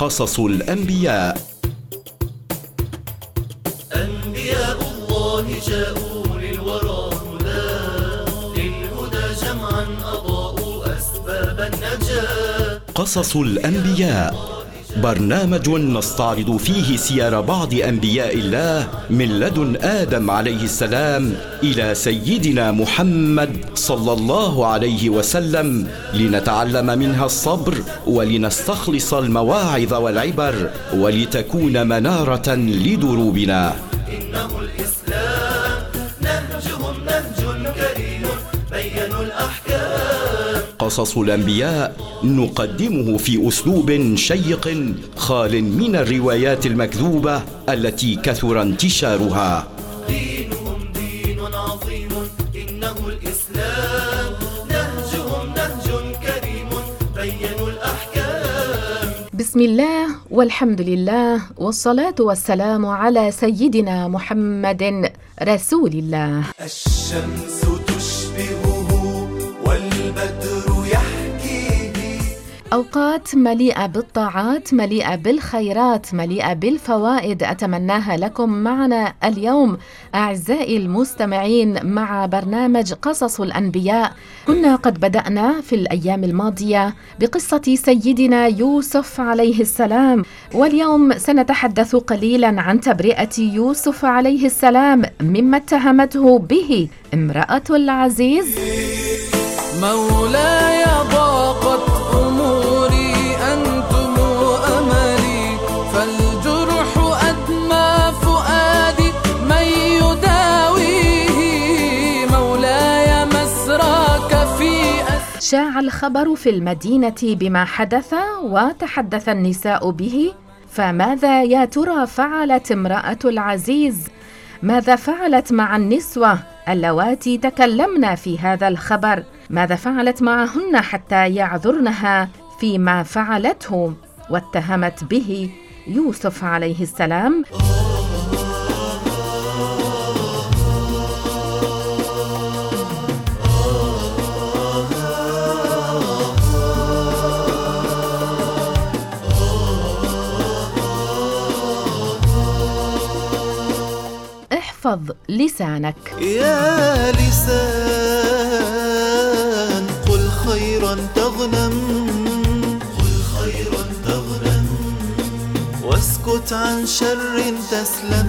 قصص الأنبياء. أنبياء الله جاءوا للورى هدى، للهدى جمعا أضاءوا أسباب النجاة. قصص الأنبياء، برنامج نستعرض فيه سير بعض أنبياء الله من لدن آدم عليه السلام إلى سيدنا محمد صلى الله عليه وسلم، لنتعلم منها الصبر، ولنستخلص المواعظ والعبر، ولتكون منارة لدروبنا. إنه الإسلام نهجهم نهج كريم بيّنوا الأحكام. قصص الأنبياء نقدمه في أسلوب شيق خال من الروايات المكذوبة التي كثر انتشارها. دينهم دين عظيم إنه الإسلام نهجهم نهج كريم بيّنوا الأحكام. بسم الله والحمد لله والصلاة والسلام على سيدنا محمد رسول الله. الشمس تشبهه والبدر أوقات مليئة بالطاعات، مليئة بالخيرات، مليئة بالفوائد أتمناها لكم معنا اليوم أعزائي المستمعين مع برنامج قصص الأنبياء. كنا قد بدأنا في الأيام الماضية بقصة سيدنا يوسف عليه السلام، واليوم سنتحدث قليلا عن تبرئة يوسف عليه السلام مما اتهمته به امرأة العزيز. مولاي ضاقت أموري أنتم أملي، فالجرح أدمى فؤادي من يداويه، مولاي مسراك في شاع الخبر في المدينة بما حدث وتحدث النساء به، فماذا يا ترى فعلت امرأة العزيز؟ ماذا فعلت مع النسوة اللواتي تكلمنا في هذا الخبر؟ ماذا فعلت معهن حتى يعذرنها فيما فعلته واتهمت به يوسف عليه السلام؟ احفظ لسانك يا لسان، قل خيرا تغنم، قل خيرا تغنم، واسكت عن شر تسلم،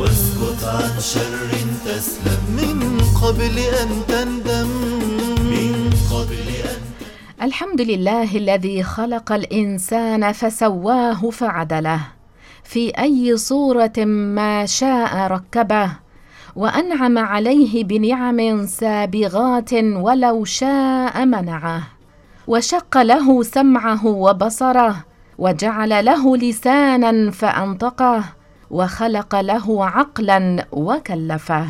واسكت عن شر تسلم، من قبل أن تندم، من قبل أن. الحمد لله الذي خلق الإنسان فسواه فعدله، في أي صورة ما شاء ركبه، وأنعم عليه بنعم سابغات ولو شاء منعه، وشق له سمعه وبصره، وجعل له لسانا فأنطقه، وخلق له عقلا وكلفه.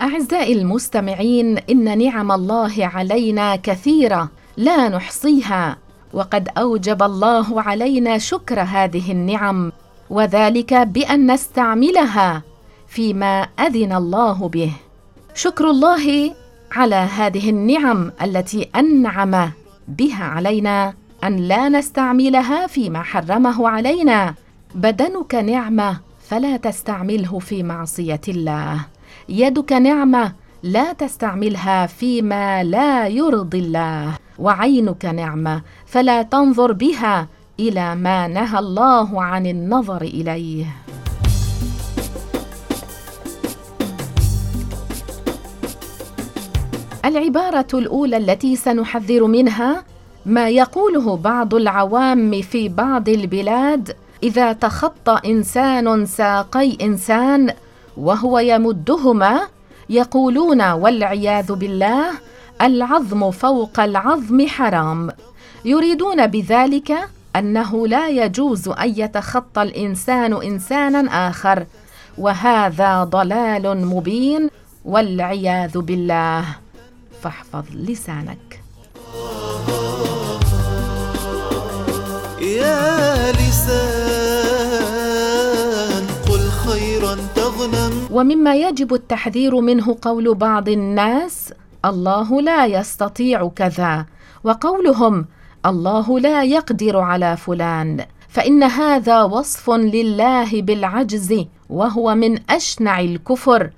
أعزائي المستمعين، إن نعم الله علينا كثيرة لا نحصيها، وقد أوجب الله علينا شكر هذه النعم، وذلك بأن نستعملها فيما أذن الله به. شكر الله على هذه النعم التي أنعم بها علينا، أن لا نستعملها فيما حرمه علينا. بدنك نعمة فلا تستعمله في معصية الله، يدك نعمة لا تستعملها فيما لا يرضي الله، وعينك نعمة فلا تنظر بها إلى ما نهى الله عن النظر إليه. العبارة الأولى التي سنحذر منها ما يقوله بعض العوام في بعض البلاد إذا تخطى إنسان ساقي إنسان وهو يمدهما، يقولون والعياذ بالله العظم فوق العظم حرام، يريدون بذلك أنه لا يجوز أن يتخطى الإنسان إنسانا آخر، وهذا ضلال مبين والعياذ بالله. فاحفظ لسانك يا لسان، قل خيرا تغنم. ومما يجب التحذير منه قول بعض الناس الله لا يستطيع كذا، وقولهم الله لا يقدر على فلان، فإن هذا وصف لله بالعجز، وهو من أشنع الكفر.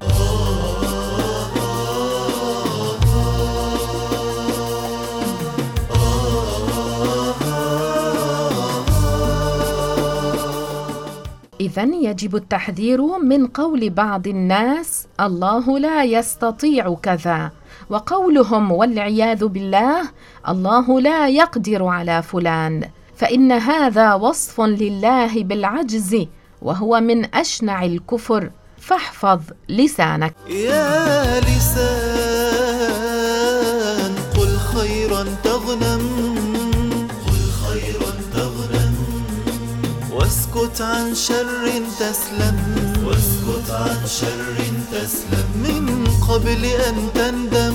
إذن يجب التحذير من قول بعض الناس الله لا يستطيع كذا، وقولهم والعياذ بالله الله لا يقدر على فلان، فإن هذا وصف لله بالعجز، وهو من أشنع الكفر. فاحفظ لسانك يا لسان، قل خيرا تغنم، واسكت عن شر تسلم، واسكت عن شر تسلم من قبل أن تندم.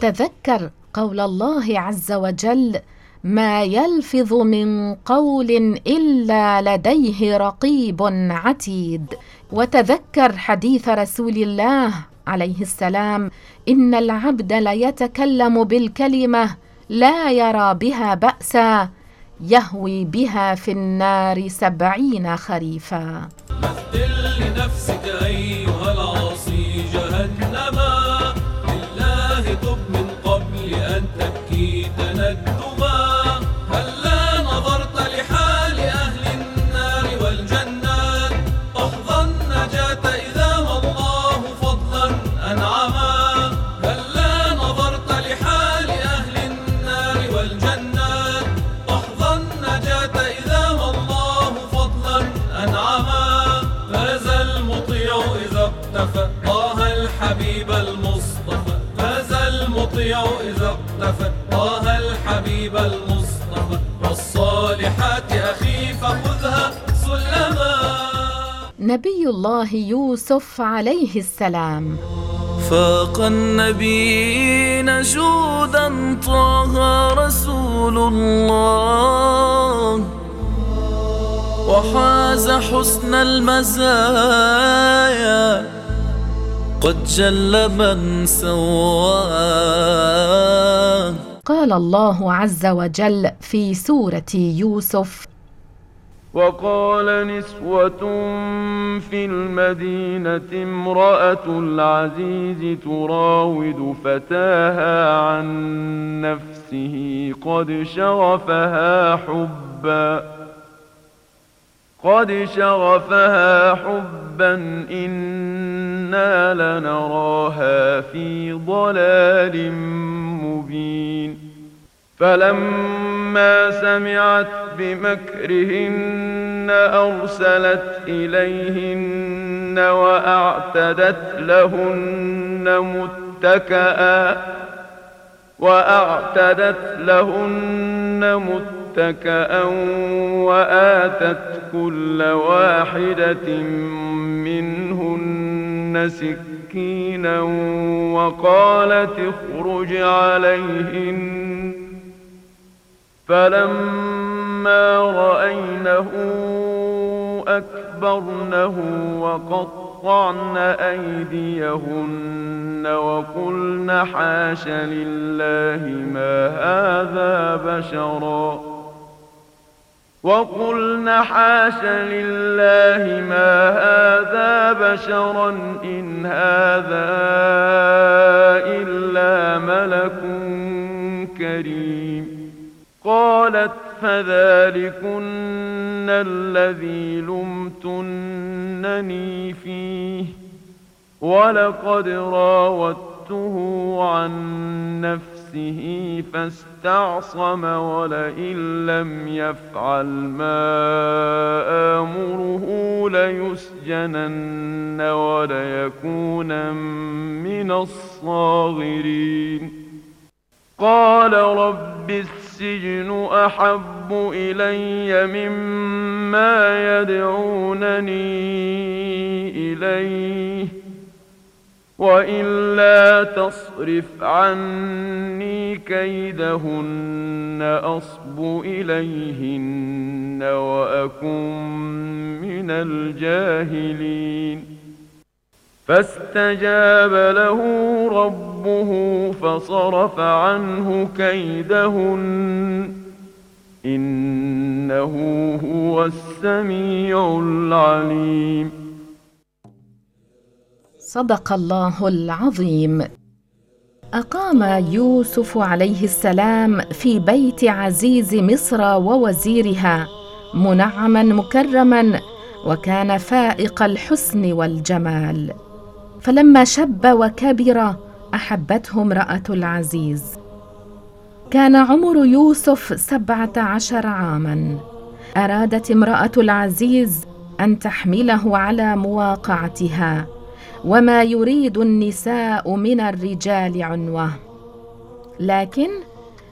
تذكر قول الله عز وجل: ما يلفظ من قول إلا لديه رقيب عتيد. وتذكر حديث رسول الله عليه السلام: إن العبد ليتكلم بالكلمة لا يرى بها بأسا، يهوي بها في النار 70 خريفا. مثل لنفسك أيها العاصي جهنما، لله طب من قبل أن تبكي تندما، هلا نظرت لحال أهل النار والجنات، أحظى النجاة إذا والله فضلا أنعما، هلا نظرت لحال أهل النار والجنات، طه الحبيب المصطفى، فاز المطيع إذا اقتفى، طه الحبيب المصطفى، والصالحات أخي فخذها سلما. نبي الله يوسف عليه السلام: فاق النبيين جودا طه رسول الله، وحاز حسن المزايا، قد جل من سواه. قال الله عز وجل في سورة يوسف: وقال نسوة في المدينة امرأة العزيز تراود فتاها عن نفسه قد شغفها حبا، إنا لنراها في ضلال مبين. فلما سمعت بمكرهن أرسلت إليهن وأعتدت لهن متكئا، وآتت كل واحدة منهن سكينا وقالت اخرج عليهن، فلما رأينه أكبرنه وقطعن أيديهن وقلن حاش لله ما هذا بشرا، إن هذا إلا ملك كريم. قالت فذلكن الذي لمتنني فيه، ولقد راودته عن نفسه فاستعصم، ولئن لم يفعل ما آمره ليسجنن وليكون من الصاغرين. قال رب السجن أحب إلي مما يدعونني إليه، وإلا تصرف عني كيدهن أصب إليهن وأكن من الجاهلين. فاستجاب له ربه فصرف عنه كيدهن إنه هو السميع العليم. صدق الله العظيم. أقام يوسف عليه السلام في بيت عزيز مصر ووزيرها منعما مكرما، وكان فائق الحسن والجمال. فلما شب وكبر أحبته امرأة العزيز. كان عمر يوسف 17 عاما. أرادت امرأة العزيز أن تحمله على مواقعتها، وما يريد النساء من الرجال عنوة. لكن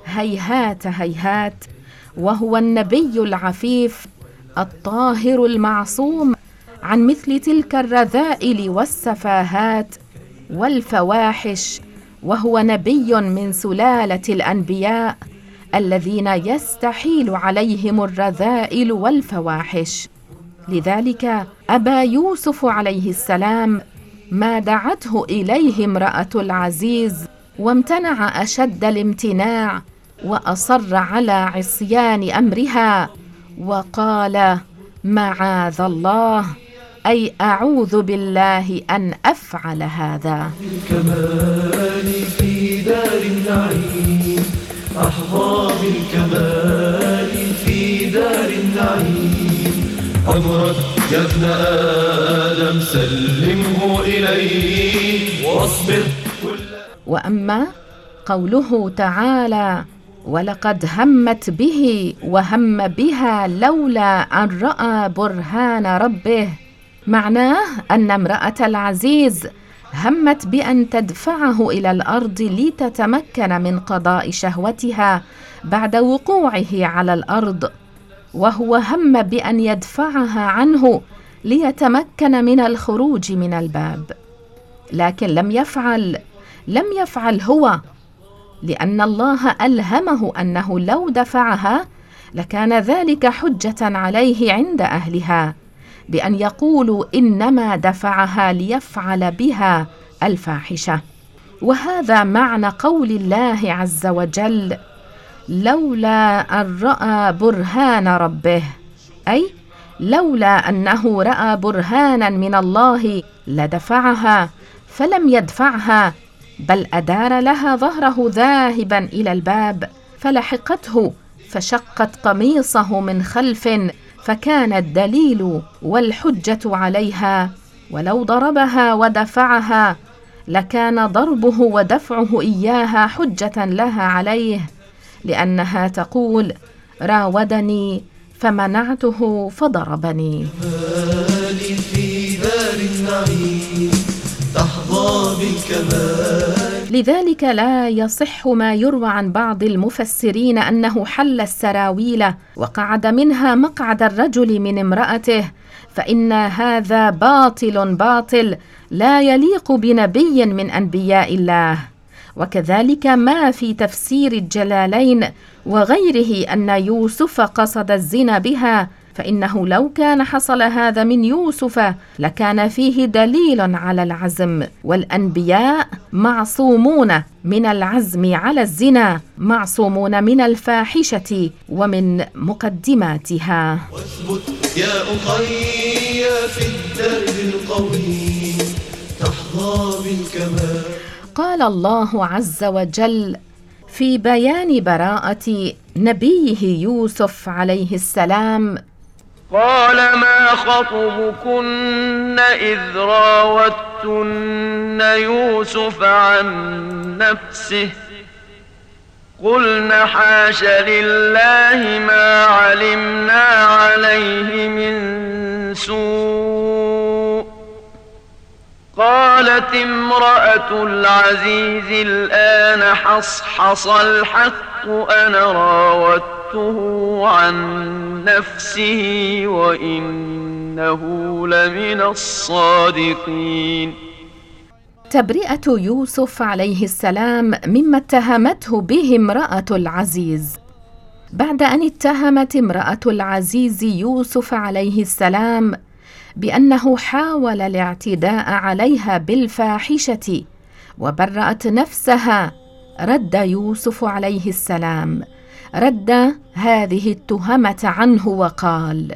هيهات هيهات، وهو النبي العفيف الطاهر المعصوم عن مثل تلك الرذائل والسفاهات والفواحش، وهو نبي من سلالة الأنبياء الذين يستحيل عليهم الرذائل والفواحش. لذلك أبى يوسف عليه السلام ما دعته إليه امرأة العزيز، وامتنع أشد الامتناع، وأصر على عصيان أمرها، وقال معاذ الله، أي أعوذ بالله أن أفعل هذا. بالكمال في دار النعيم، أحظى بالكمال في دار النعيم. أمرت يا ابن آدم سلمه إليه واصبر. وأما قوله تعالى وَلَقَدْ هَمَّتْ بِهِ وَهَمَّ بِهَا لَوْلَا أَنْ رَأَى بُرْهَانَ رَبِّهِ، معناه أن امرأة العزيز همت بأن تدفعه إلى الأرض لتتمكن من قضاء شهوتها بعد وقوعه على الأرض، وهو هم بأن يدفعها عنه ليتمكن من الخروج من الباب، لكن لم يفعل هو، لأن الله ألهمه أنه لو دفعها لكان ذلك حجة عليه عند أهلها، بأن يقولوا إنما دفعها ليفعل بها الفاحشة. وهذا معنى قول الله عز وجل لولا أن رأى برهان ربه، أي لولا أنه رأى برهانا من الله لدفعها، فلم يدفعها بل أدار لها ظهره ذاهبا إلى الباب، فلحقته فشقت قميصه من خلف، فكان الدليل والحجة عليها. ولو ضربها ودفعها لكان ضربه ودفعه إياها حجة لها عليه، لأنها تقول راودني فمنعته فضربني. لذلك لا يصح ما يروى عن بعض المفسرين أنه حل السراويل وقعد منها مقعد الرجل من امرأته، فإن هذا باطل باطل لا يليق بنبي من أنبياء الله. وكذلك ما في تفسير الجلالين وغيره أن يوسف قصد الزنا بها، فإنه لو كان حصل هذا من يوسف لكان فيه دليل على العزم، والأنبياء معصومون من العزم على الزنا، معصومون من الفاحشة ومن مقدماتها. واثبت يا أخي في الدرب القوي تحظى بالكمال. قال الله عز وجل في بيان براءة نبيه يوسف عليه السلام قال ما خطبكن إذ راوتن يوسف عن نفسه قلن حاش لله ما علمنا عليه من سوء. قالت امرأة العزيز الآن حصحص الحق أنا راودته عن نفسه وإنه لمن الصادقين. تبرئة يوسف عليه السلام مما اتهمته به امرأة العزيز. بعد أن اتهمت امرأة العزيز يوسف عليه السلام بأنه حاول الاعتداء عليها بالفاحشة وبرأت نفسها، رد يوسف عليه السلام، رد هذه التهمة عنه وقال: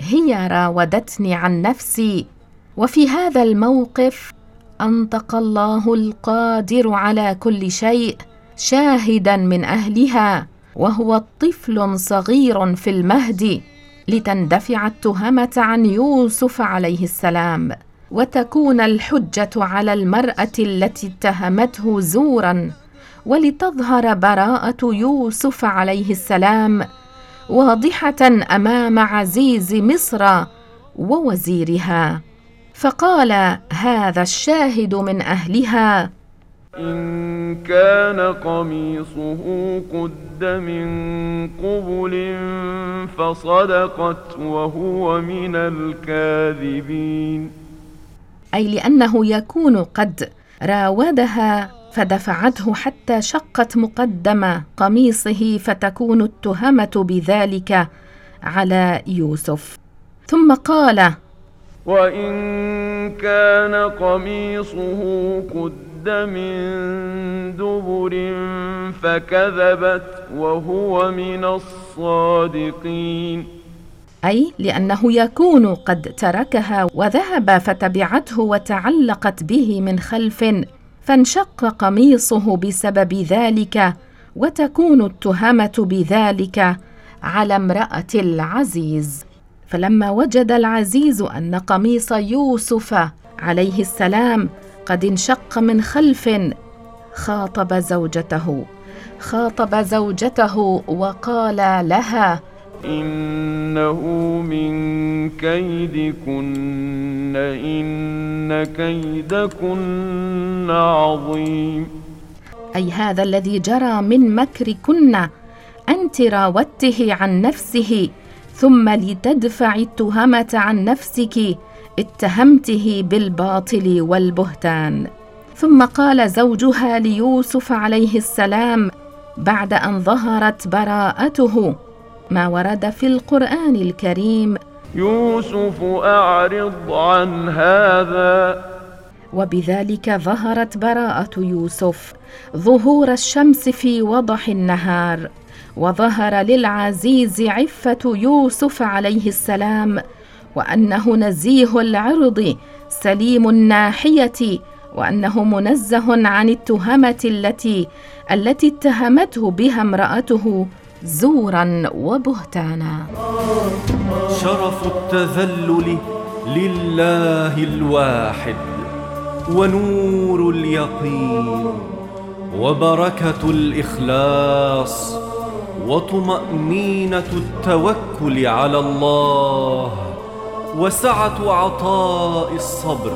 هي راودتني عن نفسي. وفي هذا الموقف أنطق الله القادر على كل شيء شاهدا من أهلها، وهو طفل صغير في المهد، لتندفع التهمة عن يوسف عليه السلام، وتكون الحجة على المرأة التي اتهمته زورا، ولتظهر براءة يوسف عليه السلام واضحة أمام عزيز مصر ووزيرها. فقال هذا الشاهد من أهلها: إن كان قميصه قد من قبل فصدقت وهو من الكاذبين، أي لأنه يكون قد راودها فدفعته حتى شقت مقدم قميصه، فتكون التهمة بذلك على يوسف. ثم قال: وإن كان قميصه قد من دبر فكذبت وهو من الصادقين، أي لأنه يكون قد تركها وذهب فتبعته وتعلقت به من خلف، فانشق قميصه بسبب ذلك، وتكون التهمة بذلك على امرأة العزيز. فلما وجد العزيز أن قميص يوسف عليه السلام قد انشق من خلف، خاطب زوجته وقال لها: إنه من كيدكن، إن كيدكن عظيم، أي هذا الذي جرى من مكركن، أنت راودته عن نفسه، ثم لتدفع التهمة عن نفسك اتهمته بالباطل والبهتان. ثم قال زوجها ليوسف عليه السلام بعد أن ظهرت براءته ما ورد في القرآن الكريم: يوسف أعرض عن هذا، وبذلك ظهرت براءة يوسف، ظهور الشمس في وضح النهار، وظهر للعزيز عفة يوسف عليه السلام، وأنه نزيه العرض سليم الناحية، وأنه منزه عن التهمة التي اتهمته بها امرأته زورا وبهتانا. شرف التذلل لله الواحد، ونور اليقين، وبركة الإخلاص، وطمأنينة التوكل على الله، وسعة عطاء الصبر.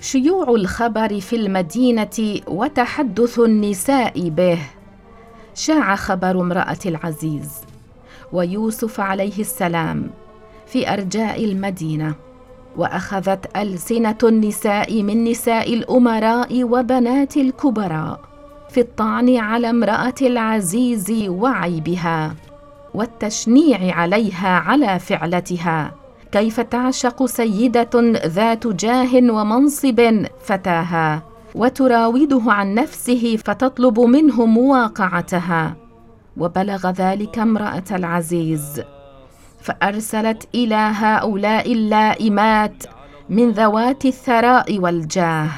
شيوع الخبر في المدينة وتحدث النساء به. شاع خبر امرأة العزيز ويوسف عليه السلام في أرجاء المدينة، وأخذت ألسنة النساء من نساء الأمراء وبنات الكبراء في الطعن على امرأة العزيز وعيبها، والتشنيع عليها على فعلتها، كيف تعشق سيدة ذات جاه ومنصب فتاها وتراوده عن نفسه فتطلب منه مواقعتها. وبلغ ذلك امرأة العزيز، فأرسلت إلى هؤلاء اللائمات من ذوات الثراء والجاه،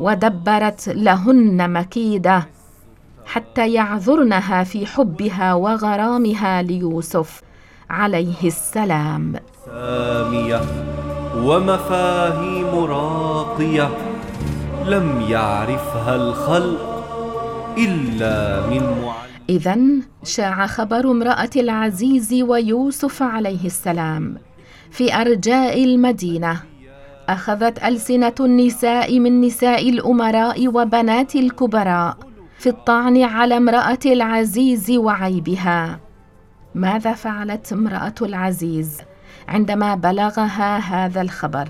ودبرت لهن مكيدة حتى يعذرنها في حبها وغرامها ليوسف عليه السلام. سامية ومفاهيم راقية لم يعرفها الخلق إلا من معلم. إذن شاع خبر امرأة العزيز ويوسف عليه السلام في أرجاء المدينة، أخذت ألسنة النساء من نساء الأمراء وبنات الكبراء في الطعن على امرأة العزيز وعيبها. ماذا فعلت امرأة العزيز عندما بلغها هذا الخبر؟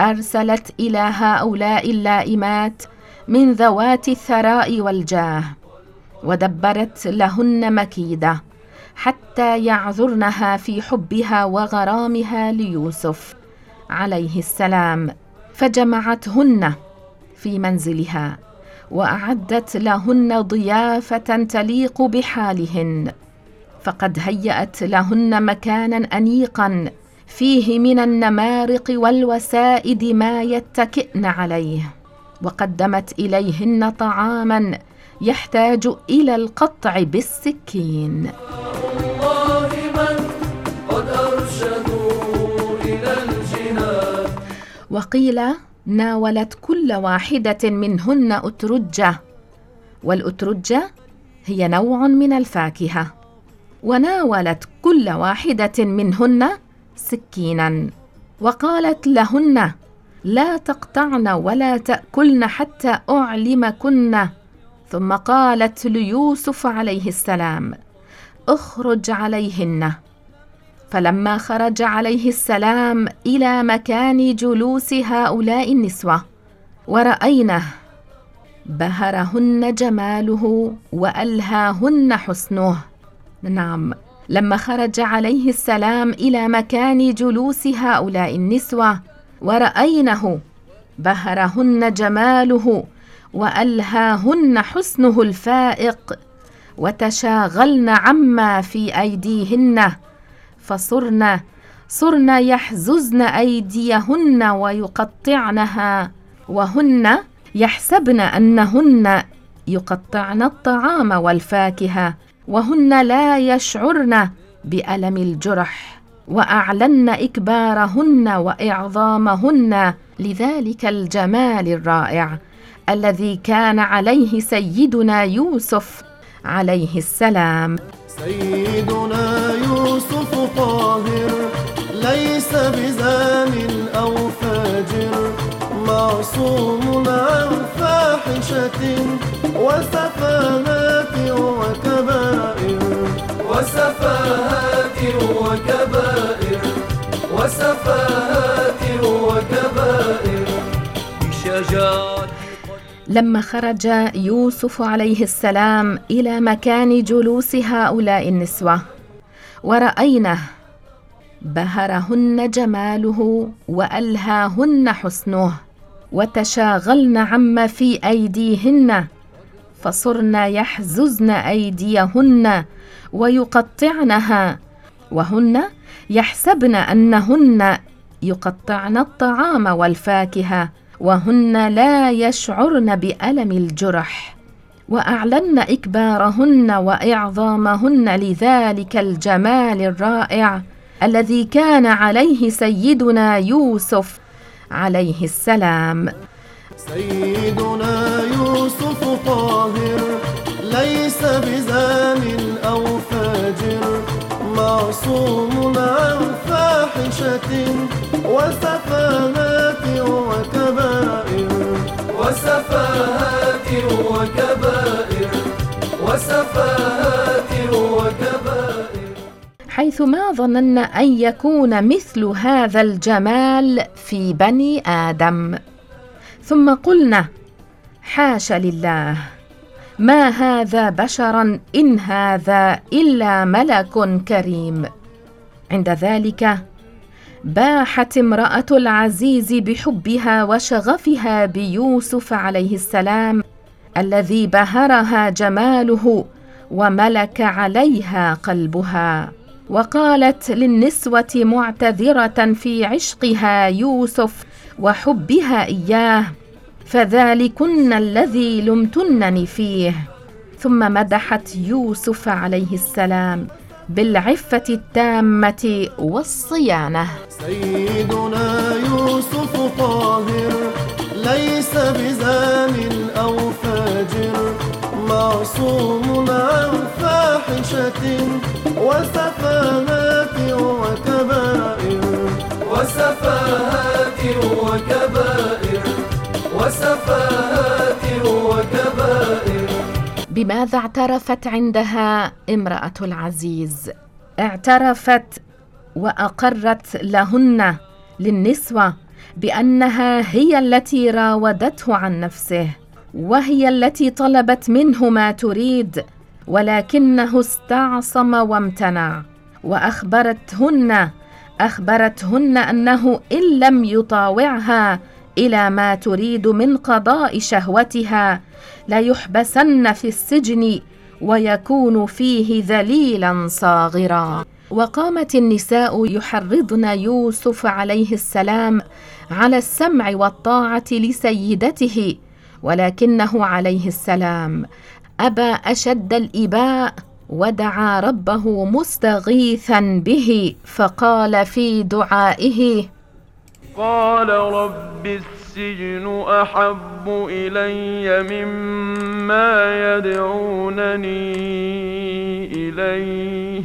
أرسلت إلى هؤلاء اللائمات من ذوات الثراء والجاه، ودبرت لهن مكيدة حتى يعذرنها في حبها وغرامها ليوسف عليه السلام، فجمعتهن في منزلها وأعدت لهن ضيافة تليق بحالهن، فقد هيأت لهن مكانا أنيقا فيه من النمارق والوسائد ما يتكئن عليه، وقدمت إليهن طعاما يحتاج إلى القطع بالسكين. وقيل ناولت كل واحدة منهن أترجة، والأترجة هي نوع من الفاكهة، وناولت كل واحدة منهن سكينا، وقالت لهن لا تقطعن ولا تأكلن حتى أعلمكن. ثم قالت ليوسف عليه السلام اخرج عليهن، فلما خرج عليه السلام إلى مكان جلوس هؤلاء النسوة ورأينه بهرهن جماله وألهاهن حسنه. نعم، لما خرج عليه السلام إلى مكان جلوس هؤلاء النسوة ورأينه بهرهن جماله وألهاهن حسنه الفائق، وتشاغلن عما في أيديهن، فصرن يحززن أيديهن ويقطعنها، وهن يحسبن أنهن يقطعن الطعام والفاكهة وهن لا يشعرن بألم الجرح، وأعلن إكبارهن وإعظامهن لذلك الجمال الرائع الذي كان عليه سيدنا يوسف عليه السلام. سيدنا يوسف طاهر ليس بزان أو فاجر، معصوم عن فاحشة وسفاهات وكبائر. لما خرج يوسف عليه السلام إلى مكان جلوس هؤلاء النسوة ورأينه بهرهن جماله وألهاهن حسنه، وتشاغلن عما في أيديهن، فصرن يحززن أيديهن ويقطعنها، وهن يحسبن أنهن يقطعن الطعام والفاكهة وهن لا يشعرن بألم الجرح، وأعلن إكبارهن وإعظامهن لذلك الجمال الرائع الذي كان عليه سيدنا يوسف عليه السلام. سيدنا يوسف طاهر ليس بزان أو فاجر، معصوم عن فاحشة وسفاهات وكبائر. حيث ما ظننا أن يكون مثل هذا الجمال في بني آدم، ثم قلنا حاش لله، ما هذا بشرا إن هذا إلا ملك كريم. عند ذلك باحت امرأة العزيز بحبها وشغفها بيوسف عليه السلام الذي بهرها جماله وملك عليها قلبها، وقالت للنسوة معتذرة في عشقها يوسف وحبها إياه: فذلكن الذي لمتنني فيه. ثم مدحت يوسف عليه السلام بالعفة التامة والصيانة. سيدنا يوسف طاهر ليس بزان أو فاجر، معصوم عن فاحشة وسفاهات وكبائر. بماذا اعترفت عندها امرأة العزيز؟ اعترفت وأقرت لهن للنسوة بأنها هي التي راودته عن نفسه، وهي التي طلبت منه ما تريد، ولكنه استعصم وامتنع، وأخبرتهن أخبرتهن أنه إن لم يطاوعها إلى ما تريد من قضاء شهوتها ليحبسن في السجن ويكون فيه ذليلا صاغرا. وقامت النساء يحرضن يوسف عليه السلام على السمع والطاعة لسيدته، ولكنه عليه السلام أبى أشد الإباء ودعا ربه مستغيثا به، فقال في دعائه: قال رب السجن أحب إلي مما يدعونني إليه،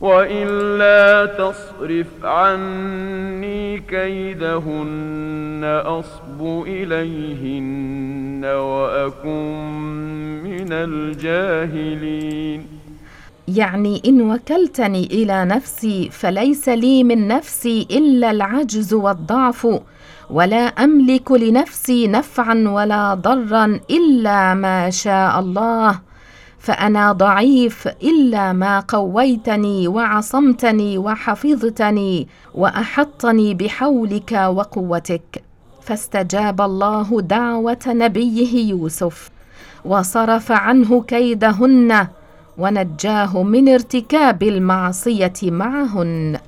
وإلا تصرف عني كيدهن أصب إليهن وأكن من الجاهلين. يعني إن وكلتني إلى نفسي فليس لي من نفسي إلا العجز والضعف، ولا أملك لنفسي نفعا ولا ضرا إلا ما شاء الله، فأنا ضعيف إلا ما قويتني وعصمتني وحفظتني وأحطني بحولك وقوتك. فاستجاب الله دعوة نبيه يوسف وصرف عنه كيدهن ونجاه من ارتكاب المعصية معهن.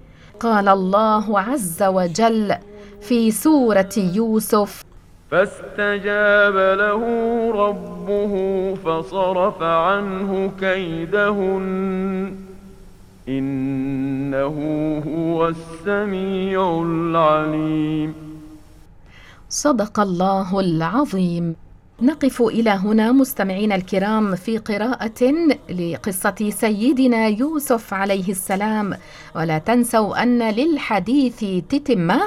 قال الله عز وجل في سورة يوسف: فاستجاب له ربه فصرف عنه كيدهن إنه هو السميع العليم. صدق الله العظيم. نقف إلى هنا مستمعين الكرام في قراءة لقصة سيدنا يوسف عليه السلام، ولا تنسوا أن للحديث تتمة.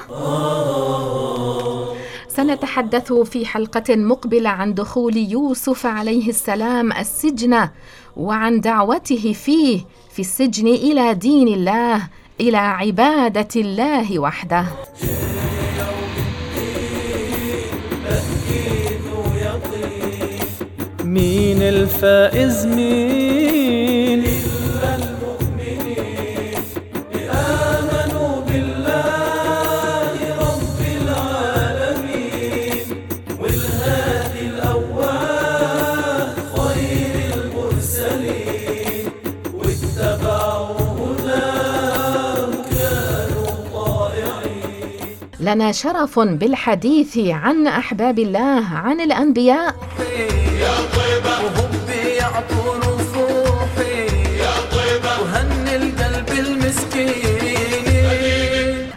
سنتحدث في حلقة مقبلة عن دخول يوسف عليه السلام السجن، وعن دعوته فيه في السجن إلى دين الله، إلى عبادة الله وحده. مين الفائز؟ مين إلا المؤمنين آمنوا بالله رب العالمين والهادي الأوّاب خير المرسلين واتبعوا هداه كانوا طائعين. لنا شرف بالحديث عن أحباب الله، عن الأنبياء.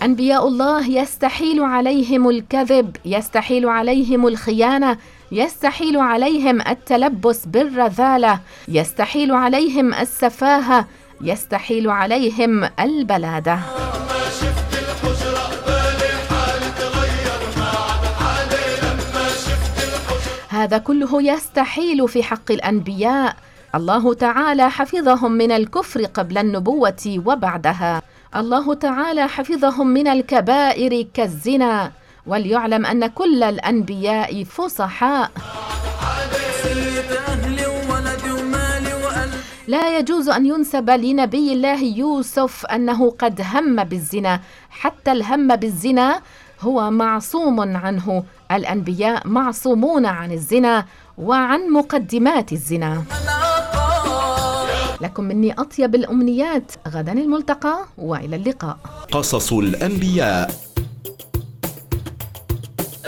أنبياء الله يستحيل عليهم الكذب، يستحيل عليهم الخيانة، يستحيل عليهم التلبس بالرذالة، يستحيل عليهم السفاهة، يستحيل عليهم البلادة. هذا كله يستحيل في حق الأنبياء. الله تعالى حفظهم من الكفر قبل النبوة وبعدها، الله تعالى حفظهم من الكبائر كالزنا. وليعلم أن كل الأنبياء فصحاء، لا يجوز أن ينسب لنبي الله يوسف أنه قد هم بالزنا، حتى الهم بالزنا هو معصوم عنه. الأنبياء معصومون عن الزنا وعن مقدمات الزنا. لكم مني أطيب الأمنيات، غدا الملتقى وإلى اللقاء. قصص الأنبياء.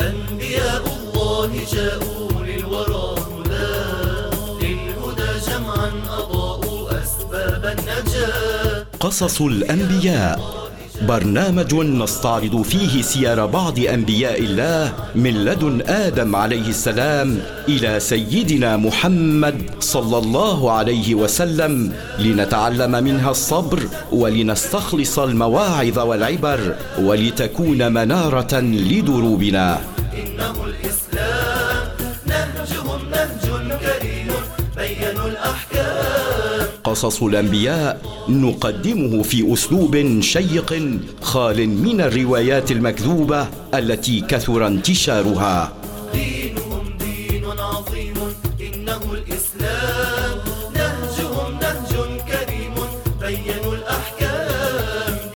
أنبياء الله جاءوا للورى هدى، للهدى جمعا أضاءوا أسباب النجاة. قصص الأنبياء، برنامج نستعرض فيه سير بعض أنبياء الله من لدن آدم عليه السلام إلى سيدنا محمد صلى الله عليه وسلم، لنتعلم منها الصبر، ولنستخلص المواعظ والعبر، ولتكون منارة لدروبنا. إنه الإسلام نهجهم نهج كريم بين الأحكام. قصص الأنبياء نقدمه في أسلوب شيق خال من الروايات المكذوبة التي كثر انتشارها.